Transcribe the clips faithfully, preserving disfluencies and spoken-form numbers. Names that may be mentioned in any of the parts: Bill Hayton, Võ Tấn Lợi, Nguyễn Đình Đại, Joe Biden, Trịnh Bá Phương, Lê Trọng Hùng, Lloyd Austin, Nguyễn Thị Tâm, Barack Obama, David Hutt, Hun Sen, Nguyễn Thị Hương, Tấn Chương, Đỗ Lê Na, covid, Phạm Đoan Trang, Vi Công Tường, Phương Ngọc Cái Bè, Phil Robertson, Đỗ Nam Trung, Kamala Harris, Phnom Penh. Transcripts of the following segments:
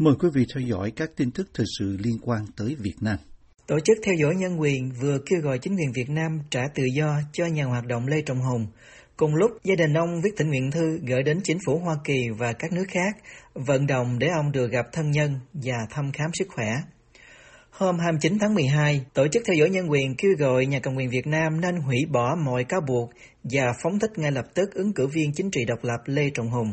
Mời quý vị theo dõi các tin tức thời sự liên quan tới Việt Nam. Tổ chức theo dõi nhân quyền vừa kêu gọi chính quyền Việt Nam trả tự do cho nhà hoạt động Lê Trọng Hùng. Cùng lúc, gia đình ông viết thỉnh nguyện thư gửi đến chính phủ Hoa Kỳ và các nước khác, vận động để ông được gặp thân nhân và thăm khám sức khỏe. Hôm hai mươi chín tháng mười hai, Tổ chức theo dõi nhân quyền kêu gọi nhà cầm quyền Việt Nam nên hủy bỏ mọi cáo buộc và phóng thích ngay lập tức ứng cử viên chính trị độc lập Lê Trọng Hùng.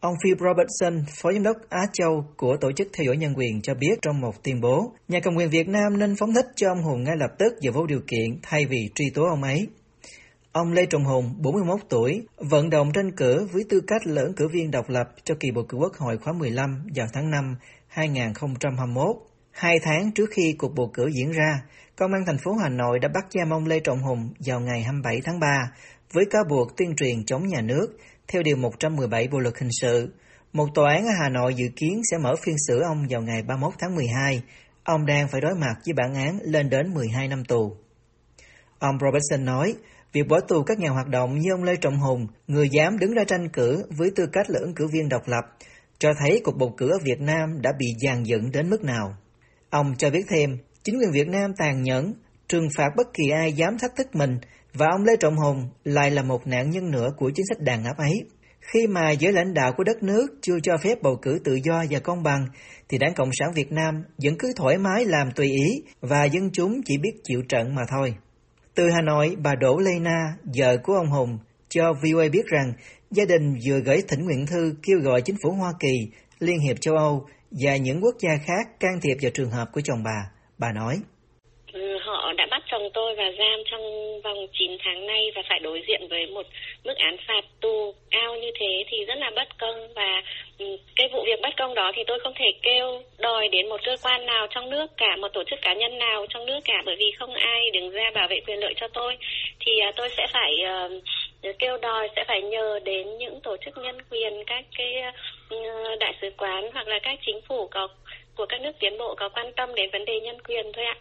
Ông Phil Robertson, Phó Giám đốc Á Châu của Tổ chức Theo dõi Nhân quyền cho biết trong một tuyên bố, nhà cầm quyền Việt Nam nên phóng thích cho ông Hùng ngay lập tức và vô điều kiện thay vì truy tố ông ấy. Ông Lê Trọng Hùng, bốn mươi mốt tuổi, vận động tranh cử với tư cách là ứng cử viên độc lập cho kỳ bầu cử Quốc hội khóa mười lăm vào tháng năm hai nghìn không trăm hai mươi mốt. Hai tháng trước khi cuộc bầu cử diễn ra, Công an thành phố Hà Nội đã bắt giam ông Lê Trọng Hùng vào ngày hai mươi bảy tháng ba với cáo buộc tuyên truyền chống nhà nước, theo Điều một trăm mười bảy Bộ Luật Hình sự. Một tòa án ở Hà Nội dự kiến sẽ mở phiên xử ông vào ngày ba mươi mốt tháng mười hai. Ông đang phải đối mặt với bản án lên đến mười hai năm tù. Ông Robertson nói, việc bỏ tù các nhà hoạt động như ông Lê Trọng Hùng, người dám đứng ra tranh cử với tư cách là ứng cử viên độc lập, cho thấy cuộc bầu cử ở Việt Nam đã bị dàn dựng đến mức nào. Ông cho biết thêm, chính quyền Việt Nam tàn nhẫn, trừng phạt bất kỳ ai dám thách thức mình, và ông Lê Trọng Hùng lại là một nạn nhân nữa của chính sách đàn áp ấy. Khi mà giới lãnh đạo của đất nước chưa cho phép bầu cử tự do và công bằng, thì Đảng Cộng sản Việt Nam vẫn cứ thoải mái làm tùy ý và dân chúng chỉ biết chịu trận mà thôi. Từ Hà Nội, bà Đỗ Lê Na, vợ của ông Hùng, cho vê o a biết rằng gia đình vừa gửi thỉnh nguyện thư kêu gọi chính phủ Hoa Kỳ, Liên hiệp châu Âu và những quốc gia khác can thiệp vào trường hợp của chồng bà. Bà nói, họ đã bắt chồng tôi và giam trong vòng chín tháng nay và phải đối diện với một mức án phạt tù cao như thế thì rất là bất công, và cái vụ việc bất công đó thì tôi không thể kêu đòi đến một cơ quan nào trong nước cả, một tổ chức cá nhân nào trong nước cả, bởi vì không ai đứng ra bảo vệ quyền lợi cho tôi, thì tôi sẽ phải uh, kêu đòi, sẽ phải nhờ đến những tổ chức nhân quyền, các cái uh, đại sứ quán hoặc là các chính phủ có, của các nước tiến bộ có quan tâm đến vấn đề nhân quyền thôi ạ.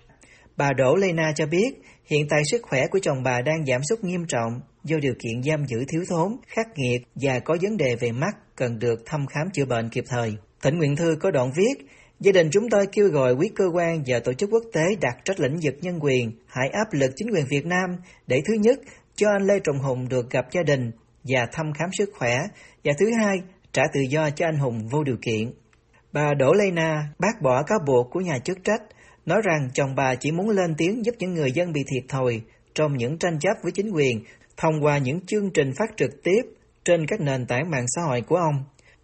Bà Đỗ Lê Na cho biết, hiện tại sức khỏe của chồng bà đang giảm sút nghiêm trọng do điều kiện giam giữ thiếu thốn, khắc nghiệt và có vấn đề về mắt cần được thăm khám chữa bệnh kịp thời. Thỉnh nguyện thư có đoạn viết, gia đình chúng tôi kêu gọi quý cơ quan và tổ chức quốc tế đặt trách lĩnh vực nhân quyền, hãy áp lực chính quyền Việt Nam để thứ nhất, cho anh Lê Trọng Hùng được gặp gia đình và thăm khám sức khỏe, và thứ hai, trả tự do cho anh Hùng vô điều kiện. Bà Đỗ Lê Na bác bỏ cáo buộc của nhà chức trách, nói rằng chồng bà chỉ muốn lên tiếng giúp những người dân bị thiệt thòi trong những tranh chấp với chính quyền thông qua những chương trình phát trực tiếp trên các nền tảng mạng xã hội của ông.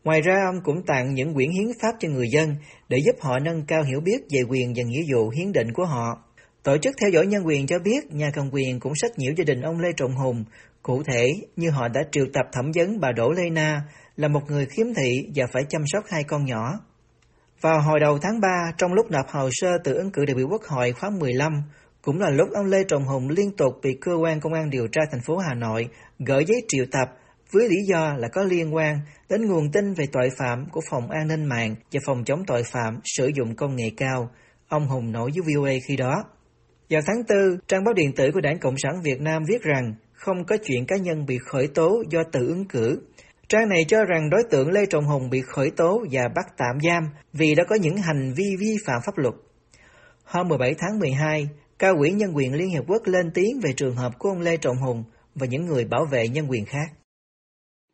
Ngoài ra, ông cũng tặng những quyển hiến pháp cho người dân để giúp họ nâng cao hiểu biết về quyền và nghĩa vụ hiến định của họ. Tổ chức theo dõi nhân quyền cho biết nhà cầm quyền cũng sách nhiễu gia đình ông Lê Trọng Hùng, cụ thể như họ đã triệu tập thẩm vấn bà Đỗ Lê Na là một người khiếm thị và phải chăm sóc hai con nhỏ. Vào hồi đầu tháng ba, trong lúc nộp hồ sơ tự ứng cử đại biểu Quốc hội khóa mười lăm, cũng là lúc ông Lê Trọng Hùng liên tục bị cơ quan công an điều tra thành phố Hà Nội gửi giấy triệu tập với lý do là có liên quan đến nguồn tin về tội phạm của Phòng An ninh mạng và Phòng chống tội phạm sử dụng công nghệ cao. Ông Hùng nói với vê o a khi đó. Vào tháng tư, trang báo điện tử của Đảng Cộng sản Việt Nam viết rằng không có chuyện cá nhân bị khởi tố do tự ứng cử. Trang này cho rằng đối tượng Lê Trọng Hùng bị khởi tố và bắt tạm giam vì đã có những hành vi vi phạm pháp luật. Hôm mười bảy tháng mười hai, Cao ủy Nhân quyền Liên Hiệp Quốc lên tiếng về trường hợp của ông Lê Trọng Hùng và những người bảo vệ nhân quyền khác.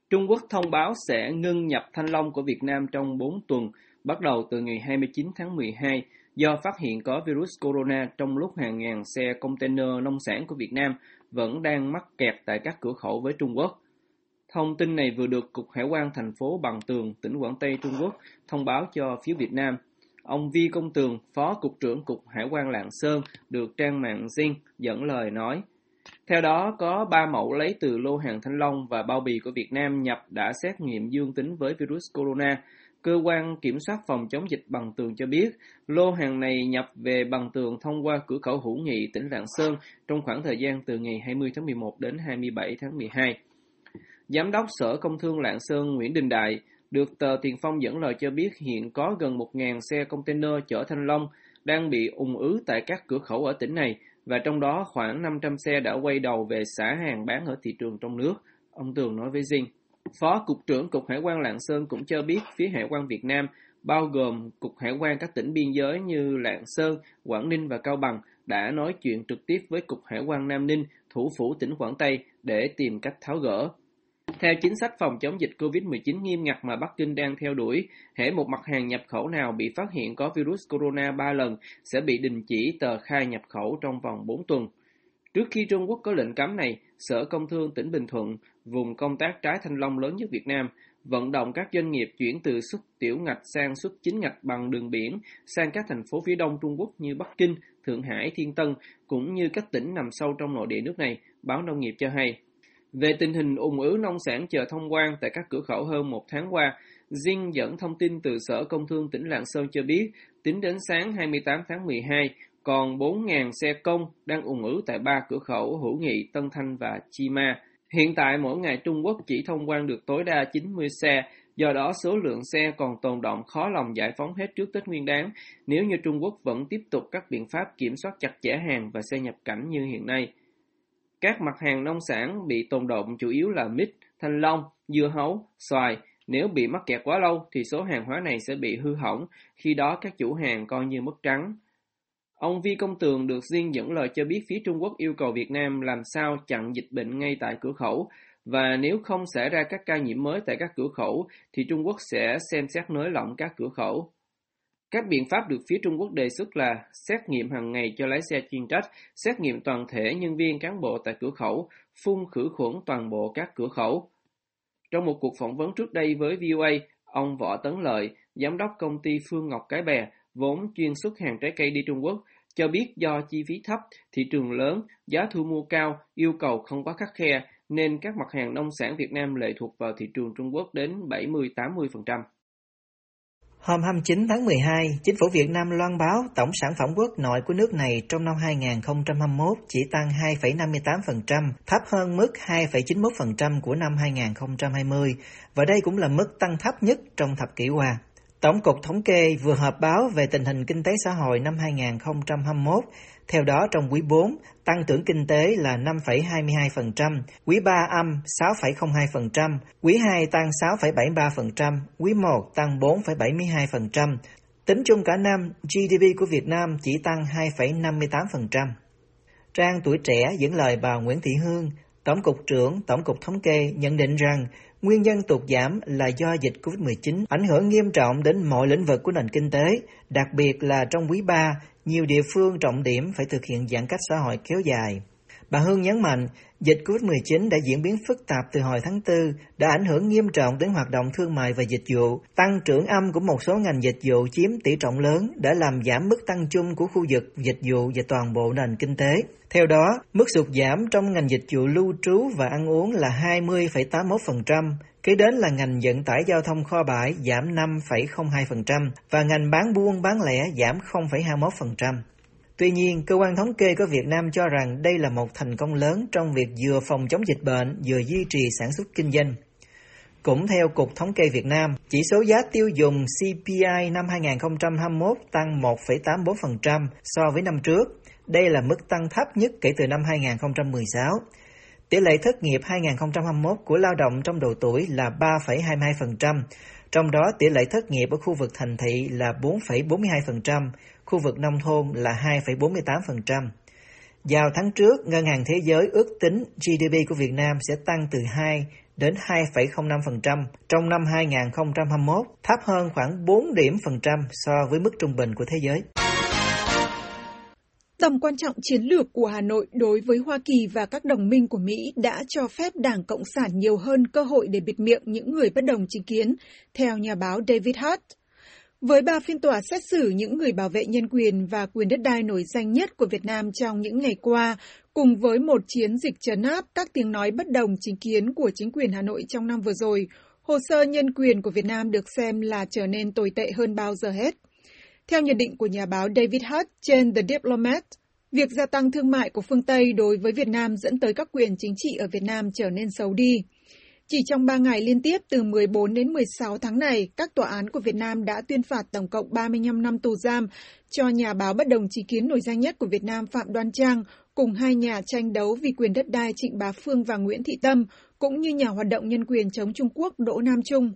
Trung Quốc thông báo sẽ ngưng nhập thanh long của Việt Nam trong bốn tuần, bắt đầu từ ngày hai mươi chín tháng mười hai, do phát hiện có virus corona trong lúc hàng ngàn xe container nông sản của Việt Nam vẫn đang mắc kẹt tại các cửa khẩu với Trung Quốc. Thông tin này vừa được Cục Hải quan thành phố Bằng Tường, tỉnh Quảng Tây, Trung Quốc thông báo cho phía Việt Nam. Ông Vi Công Tường, Phó Cục trưởng Cục Hải quan Lạng Sơn, được trang mạng Zing dẫn lời nói. Theo đó, có ba mẫu lấy từ lô hàng thanh long và bao bì của Việt Nam nhập đã xét nghiệm dương tính với virus corona. Cơ quan Kiểm soát Phòng chống dịch Bằng Tường cho biết, lô hàng này nhập về Bằng Tường thông qua cửa khẩu Hữu Nghị, tỉnh Lạng Sơn trong khoảng thời gian từ ngày hai mươi tháng mười một đến hai mươi bảy tháng mười hai. Giám đốc Sở Công Thương Lạng Sơn Nguyễn Đình Đại được tờ Tiền Phong dẫn lời cho biết hiện có gần một nghìn xe container chở thanh long đang bị ùn ứ tại các cửa khẩu ở tỉnh này, và trong đó khoảng năm trăm xe đã quay đầu về xả hàng bán ở thị trường trong nước, ông Tường nói với Zing. Phó Cục trưởng Cục Hải quan Lạng Sơn cũng cho biết phía Hải quan Việt Nam bao gồm Cục Hải quan các tỉnh biên giới như Lạng Sơn, Quảng Ninh và Cao Bằng, đã nói chuyện trực tiếp với Cục Hải quan Nam Ninh, thủ phủ tỉnh Quảng Tây, để tìm cách tháo gỡ. Theo chính sách phòng chống dịch covid mười chín nghiêm ngặt mà Bắc Kinh đang theo đuổi, hễ một mặt hàng nhập khẩu nào bị phát hiện có virus corona ba lần sẽ bị đình chỉ tờ khai nhập khẩu trong vòng bốn tuần. Trước khi Trung Quốc có lệnh cấm này, Sở Công Thương tỉnh Bình Thuận, vùng công tác trái thanh long lớn nhất Việt Nam, vận động các doanh nghiệp chuyển từ xuất tiểu ngạch sang xuất chính ngạch bằng đường biển sang các thành phố phía đông Trung Quốc như Bắc Kinh, Thượng Hải, Thiên Tân, cũng như các tỉnh nằm sâu trong nội địa nước này, báo Nông nghiệp cho hay. Về tình hình ùn ứ nông sản chờ thông quan tại các cửa khẩu hơn một tháng qua, Dinh dẫn thông tin từ Sở Công Thương tỉnh Lạng Sơn cho biết, tính đến sáng hai mươi tám tháng mười hai, còn bốn nghìn xe công đang ùn ứ tại ba cửa khẩu Hữu Nghị, Tân Thanh và Chi Ma. Hiện tại mỗi ngày Trung Quốc chỉ thông quan được tối đa chín mươi xe, do đó số lượng xe còn tồn đọng khó lòng giải phóng hết trước Tết Nguyên đán nếu như Trung Quốc vẫn tiếp tục các biện pháp kiểm soát chặt chẽ hàng và xe nhập cảnh như hiện nay. Các mặt hàng nông sản bị tồn đọng chủ yếu là mít, thanh long, dưa hấu, xoài. Nếu bị mắc kẹt quá lâu thì số hàng hóa này sẽ bị hư hỏng, khi đó các chủ hàng coi như mất trắng. Ông Vi Công Tường được riêng dẫn lời cho biết phía Trung Quốc yêu cầu Việt Nam làm sao chặn dịch bệnh ngay tại cửa khẩu, và nếu không xảy ra các ca nhiễm mới tại các cửa khẩu thì Trung Quốc sẽ xem xét nới lỏng các cửa khẩu. Các biện pháp được phía Trung Quốc đề xuất là xét nghiệm hàng ngày cho lái xe chuyên trách, xét nghiệm toàn thể nhân viên cán bộ tại cửa khẩu, phun khử khuẩn toàn bộ các cửa khẩu. Trong một cuộc phỏng vấn trước đây với vê o a, ông Võ Tấn Lợi, giám đốc công ty Phương Ngọc Cái Bè, vốn chuyên xuất hàng trái cây đi Trung Quốc, cho biết do chi phí thấp, thị trường lớn, giá thu mua cao, yêu cầu không quá khắt khe, nên các mặt hàng nông sản Việt Nam lệ thuộc vào thị trường Trung Quốc đến bảy mươi đến tám mươi phần trăm. Hôm hai mươi chín tháng mười hai, chính phủ Việt Nam loan báo tổng sản phẩm quốc nội của nước này trong năm hai nghìn không trăm hai mươi mốt chỉ tăng hai phẩy năm mươi tám phần trăm, thấp hơn mức hai phẩy chín mươi mốt phần trăm của năm hai nghìn không trăm hai mươi, và đây cũng là mức tăng thấp nhất trong thập kỷ qua. Tổng cục Thống kê vừa họp báo về tình hình kinh tế xã hội năm hai nghìn không trăm hai mươi mốt. Theo đó, trong quý bốn, tăng trưởng kinh tế là năm phẩy hai mươi hai phần trăm, quý ba âm sáu phẩy không hai phần trăm, quý hai tăng sáu phẩy bảy mươi ba phần trăm, quý một tăng bốn phẩy bảy mươi hai phần trăm. Tính chung cả năm, giê đê pê của Việt Nam chỉ tăng hai phẩy năm mươi tám phần trăm. Trang Tuổi Trẻ dẫn lời bà Nguyễn Thị Hương, Tổng cục trưởng Tổng cục Thống kê, nhận định rằng nguyên nhân tụt giảm là do dịch covid mười chín ảnh hưởng nghiêm trọng đến mọi lĩnh vực của nền kinh tế, đặc biệt là trong quý ba, nhiều địa phương trọng điểm phải thực hiện giãn cách xã hội kéo dài. Bà Hương nhấn mạnh, dịch covid mười chín đã diễn biến phức tạp từ hồi tháng tư, đã ảnh hưởng nghiêm trọng đến hoạt động thương mại và dịch vụ. Tăng trưởng âm của một số ngành dịch vụ chiếm tỷ trọng lớn đã làm giảm mức tăng chung của khu vực dịch vụ và toàn bộ nền kinh tế. Theo đó, mức sụt giảm trong ngành dịch vụ lưu trú và ăn uống là hai mươi phẩy tám mươi mốt phần trăm, kế đến là ngành vận tải giao thông kho bãi giảm năm phẩy không hai phần trăm và ngành bán buôn bán lẻ giảm không phẩy hai mươi mốt phần trăm. Tuy nhiên, cơ quan thống kê của Việt Nam cho rằng đây là một thành công lớn trong việc vừa phòng chống dịch bệnh, vừa duy trì sản xuất kinh doanh. Cũng theo Cục Thống kê Việt Nam, chỉ số giá tiêu dùng xê pê i năm hai nghìn không trăm hai mươi mốt tăng một phẩy tám mươi bốn phần trăm so với năm trước. Đây là mức tăng thấp nhất kể từ năm hai nghìn không trăm mười sáu. Tỷ lệ thất nghiệp hai nghìn không trăm hai mươi mốt của lao động trong độ tuổi là ba phẩy hai mươi hai phần trăm, trong đó tỷ lệ thất nghiệp ở khu vực thành thị là bốn phẩy bốn mươi hai phần trăm, khu vực nông thôn là hai phẩy bốn mươi tám phần trăm. Vào tháng trước, Ngân hàng Thế giới ước tính giê đê pê của Việt Nam sẽ tăng từ hai đến hai phẩy không năm phần trăm trong năm hai nghìn không trăm hai mươi mốt, thấp hơn khoảng bốn điểm phần trăm so với mức trung bình của thế giới. Tầm quan trọng chiến lược của Hà Nội đối với Hoa Kỳ và các đồng minh của Mỹ đã cho phép Đảng Cộng sản nhiều hơn cơ hội để bịt miệng những người bất đồng chính kiến, theo nhà báo David Hutt. Với ba phiên tòa xét xử những người bảo vệ nhân quyền và quyền đất đai nổi danh nhất của Việt Nam trong những ngày qua, cùng với một chiến dịch trấn áp các tiếng nói bất đồng chính kiến của chính quyền Hà Nội trong năm vừa rồi, hồ sơ nhân quyền của Việt Nam được xem là trở nên tồi tệ hơn bao giờ hết. Theo nhận định của nhà báo David Hutt trên The Diplomat, việc gia tăng thương mại của phương Tây đối với Việt Nam dẫn tới các quyền chính trị ở Việt Nam trở nên xấu đi. Chỉ trong ba ngày liên tiếp từ mười bốn đến mười sáu tháng này, các tòa án của Việt Nam đã tuyên phạt tổng cộng ba mươi lăm năm tù giam cho nhà báo bất đồng chính kiến nổi danh nhất của Việt Nam Phạm Đoan Trang, cùng hai nhà tranh đấu vì quyền đất đai Trịnh Bá Phương và Nguyễn Thị Tâm, cũng như nhà hoạt động nhân quyền chống Trung Quốc Đỗ Nam Trung.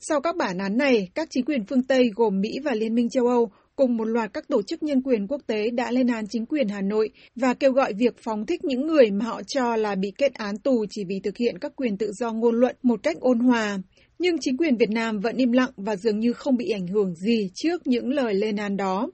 Sau các bản án này, các chính quyền phương Tây gồm Mỹ và Liên minh châu Âu cùng một loạt các tổ chức nhân quyền quốc tế đã lên án chính quyền Hà Nội và kêu gọi việc phóng thích những người mà họ cho là bị kết án tù chỉ vì thực hiện các quyền tự do ngôn luận một cách ôn hòa. Nhưng chính quyền Việt Nam vẫn im lặng và dường như không bị ảnh hưởng gì trước những lời lên án đó.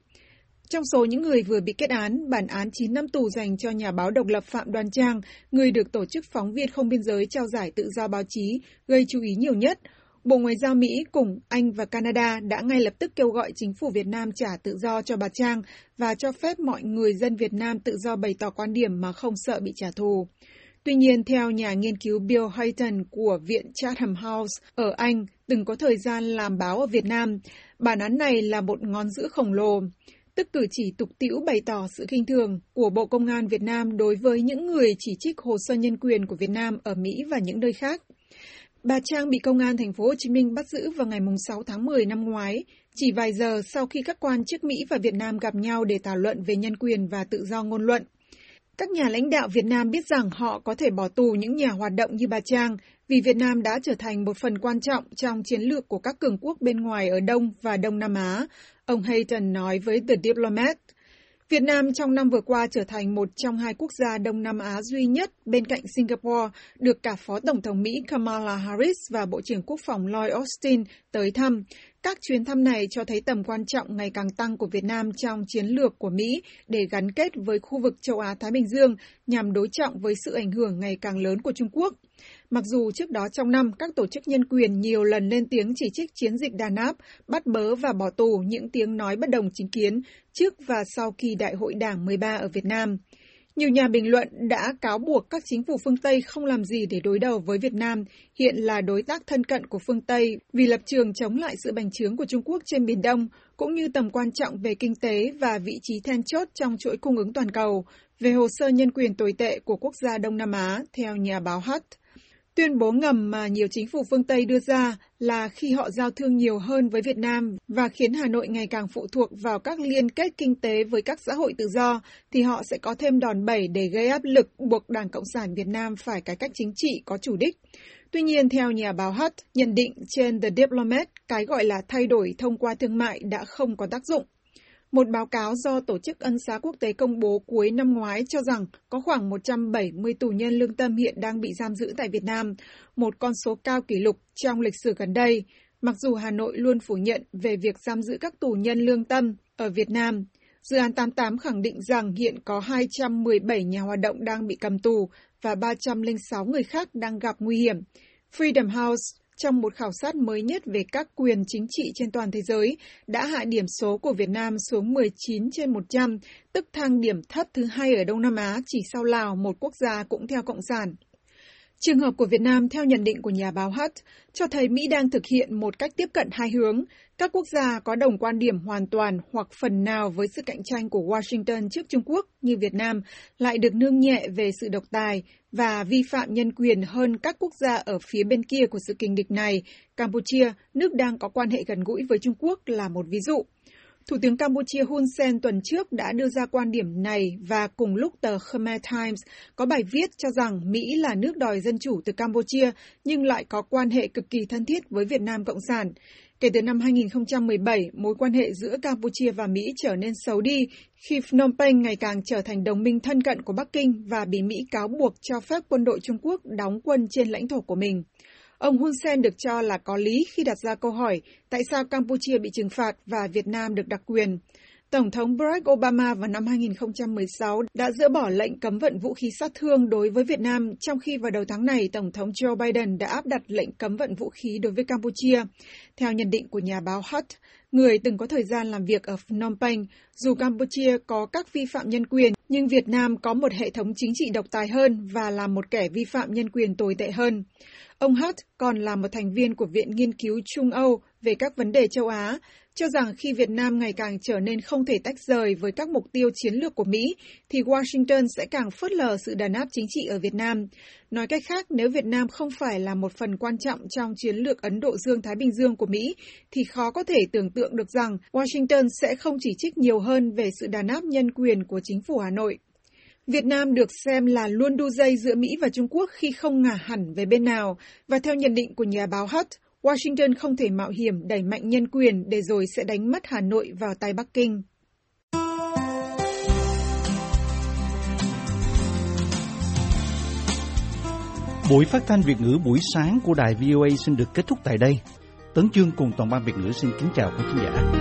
Trong số những người vừa bị kết án, bản án chín năm tù dành cho nhà báo độc lập Phạm Đoan Trang, người được Tổ chức Phóng viên Không biên giới trao giải tự do báo chí, gây chú ý nhiều nhất. Bộ Ngoại giao Mỹ cùng Anh và Canada đã ngay lập tức kêu gọi chính phủ Việt Nam trả tự do cho bà Trang và cho phép mọi người dân Việt Nam tự do bày tỏ quan điểm mà không sợ bị trả thù. Tuy nhiên, theo nhà nghiên cứu Bill Hayton của Viện Chatham House ở Anh, từng có thời gian làm báo ở Việt Nam, bản án này là một ngón giữa khổng lồ, tức cử chỉ tục tĩu bày tỏ sự khinh thường của Bộ Công an Việt Nam đối với những người chỉ trích hồ sơ nhân quyền của Việt Nam ở Mỹ và những nơi khác. Bà Trang bị Công an thành phố Hồ Chí Minh bắt giữ vào ngày sáu tháng mười năm ngoái, chỉ vài giờ sau khi các quan chức Mỹ và Việt Nam gặp nhau để thảo luận về nhân quyền và tự do ngôn luận. Các nhà lãnh đạo Việt Nam biết rằng họ có thể bỏ tù những nhà hoạt động như bà Trang vì Việt Nam đã trở thành một phần quan trọng trong chiến lược của các cường quốc bên ngoài ở Đông và Đông Nam Á, ông Hayton nói với The Diplomat. Việt Nam trong năm vừa qua trở thành một trong hai quốc gia Đông Nam Á duy nhất bên cạnh Singapore được cả Phó Tổng thống Mỹ Kamala Harris và Bộ trưởng Quốc phòng Lloyd Austin tới thăm. Các chuyến thăm này cho thấy tầm quan trọng ngày càng tăng của Việt Nam trong chiến lược của Mỹ để gắn kết với khu vực châu Á-Thái Bình Dương nhằm đối trọng với sự ảnh hưởng ngày càng lớn của Trung Quốc. Mặc dù trước đó trong năm, các tổ chức nhân quyền nhiều lần lên tiếng chỉ trích chiến dịch đàn áp, bắt bớ và bỏ tù những tiếng nói bất đồng chính kiến trước và sau kỳ Đại hội Đảng mười ba ở Việt Nam. Nhiều nhà bình luận đã cáo buộc các chính phủ phương Tây không làm gì để đối đầu với Việt Nam, hiện là đối tác thân cận của phương Tây vì lập trường chống lại sự bành trướng của Trung Quốc trên Biển Đông, cũng như tầm quan trọng về kinh tế và vị trí then chốt trong chuỗi cung ứng toàn cầu, về hồ sơ nhân quyền tồi tệ của quốc gia Đông Nam Á, theo nhà báo Hutt. Tuyên bố ngầm mà nhiều chính phủ phương Tây đưa ra là khi họ giao thương nhiều hơn với Việt Nam và khiến Hà Nội ngày càng phụ thuộc vào các liên kết kinh tế với các xã hội tự do, thì họ sẽ có thêm đòn bẩy để gây áp lực buộc Đảng Cộng sản Việt Nam phải cải cách chính trị có chủ đích. Tuy nhiên, theo nhà báo Hutt nhận định trên The Diplomat, cái gọi là thay đổi thông qua thương mại đã không có tác dụng. Một báo cáo do Tổ chức Ân xá Quốc tế công bố cuối năm ngoái cho rằng có khoảng một trăm bảy mươi tù nhân lương tâm hiện đang bị giam giữ tại Việt Nam, một con số cao kỷ lục trong lịch sử gần đây, mặc dù Hà Nội luôn phủ nhận về việc giam giữ các tù nhân lương tâm ở Việt Nam. Dự án tám mươi tám khẳng định rằng hiện có hai trăm mười bảy nhà hoạt động đang bị cầm tù và ba trăm lẻ sáu người khác đang gặp nguy hiểm. Freedom House trong một khảo sát mới nhất về các quyền chính trị trên toàn thế giới, đã hạ điểm số của Việt Nam xuống mười chín trên một trăm, tức thang điểm thấp thứ hai ở Đông Nam Á chỉ sau Lào, một quốc gia cũng theo Cộng sản. Trường hợp của Việt Nam, theo nhận định của nhà báo Hutt, cho thấy Mỹ đang thực hiện một cách tiếp cận hai hướng. Các quốc gia có đồng quan điểm hoàn toàn hoặc phần nào với sự cạnh tranh của Washington trước Trung Quốc như Việt Nam lại được nương nhẹ về sự độc tài và vi phạm nhân quyền hơn các quốc gia ở phía bên kia của sự kình địch này. Campuchia, nước đang có quan hệ gần gũi với Trung Quốc, là một ví dụ. Thủ tướng Campuchia Hun Sen tuần trước đã đưa ra quan điểm này và cùng lúc tờ Khmer Times có bài viết cho rằng Mỹ là nước đòi dân chủ từ Campuchia nhưng lại có quan hệ cực kỳ thân thiết với Việt Nam Cộng sản. Kể từ năm hai không một bảy, mối quan hệ giữa Campuchia và Mỹ trở nên xấu đi khi Phnom Penh ngày càng trở thành đồng minh thân cận của Bắc Kinh và bị Mỹ cáo buộc cho phép quân đội Trung Quốc đóng quân trên lãnh thổ của mình. Ông Hun Sen được cho là có lý khi đặt ra câu hỏi tại sao Campuchia bị trừng phạt và Việt Nam được đặc quyền. Tổng thống Barack Obama vào năm hai không một sáu đã dỡ bỏ lệnh cấm vận vũ khí sát thương đối với Việt Nam, trong khi vào đầu tháng này, Tổng thống Joe Biden đã áp đặt lệnh cấm vận vũ khí đối với Campuchia. Theo nhận định của nhà báo Hutt, người từng có thời gian làm việc ở Phnom Penh, dù Campuchia có các vi phạm nhân quyền, nhưng Việt Nam có một hệ thống chính trị độc tài hơn và là một kẻ vi phạm nhân quyền tồi tệ hơn. Ông Hutt còn là một thành viên của Viện Nghiên cứu Trung Âu về các vấn đề châu Á, cho rằng khi Việt Nam ngày càng trở nên không thể tách rời với các mục tiêu chiến lược của Mỹ, thì Washington sẽ càng phớt lờ sự đàn áp chính trị ở Việt Nam. Nói cách khác, nếu Việt Nam không phải là một phần quan trọng trong chiến lược Ấn Độ Dương-Thái Bình Dương của Mỹ, thì khó có thể tưởng tượng được rằng Washington sẽ không chỉ trích nhiều hơn về sự đàn áp nhân quyền của chính phủ Hà Nội. Việt Nam được xem là luôn đu dây giữa Mỹ và Trung Quốc khi không ngả hẳn về bên nào, và theo nhận định của nhà báo Hutt, Washington không thể mạo hiểm đẩy mạnh nhân quyền để rồi sẽ đánh mất Hà Nội vào tay Bắc Kinh. Buổi phát thanh Việt ngữ buổi sáng của đài vê o a xin được kết thúc tại đây. Tấn Chương cùng toàn ban Việt ngữ xin kính chào quý khán giả.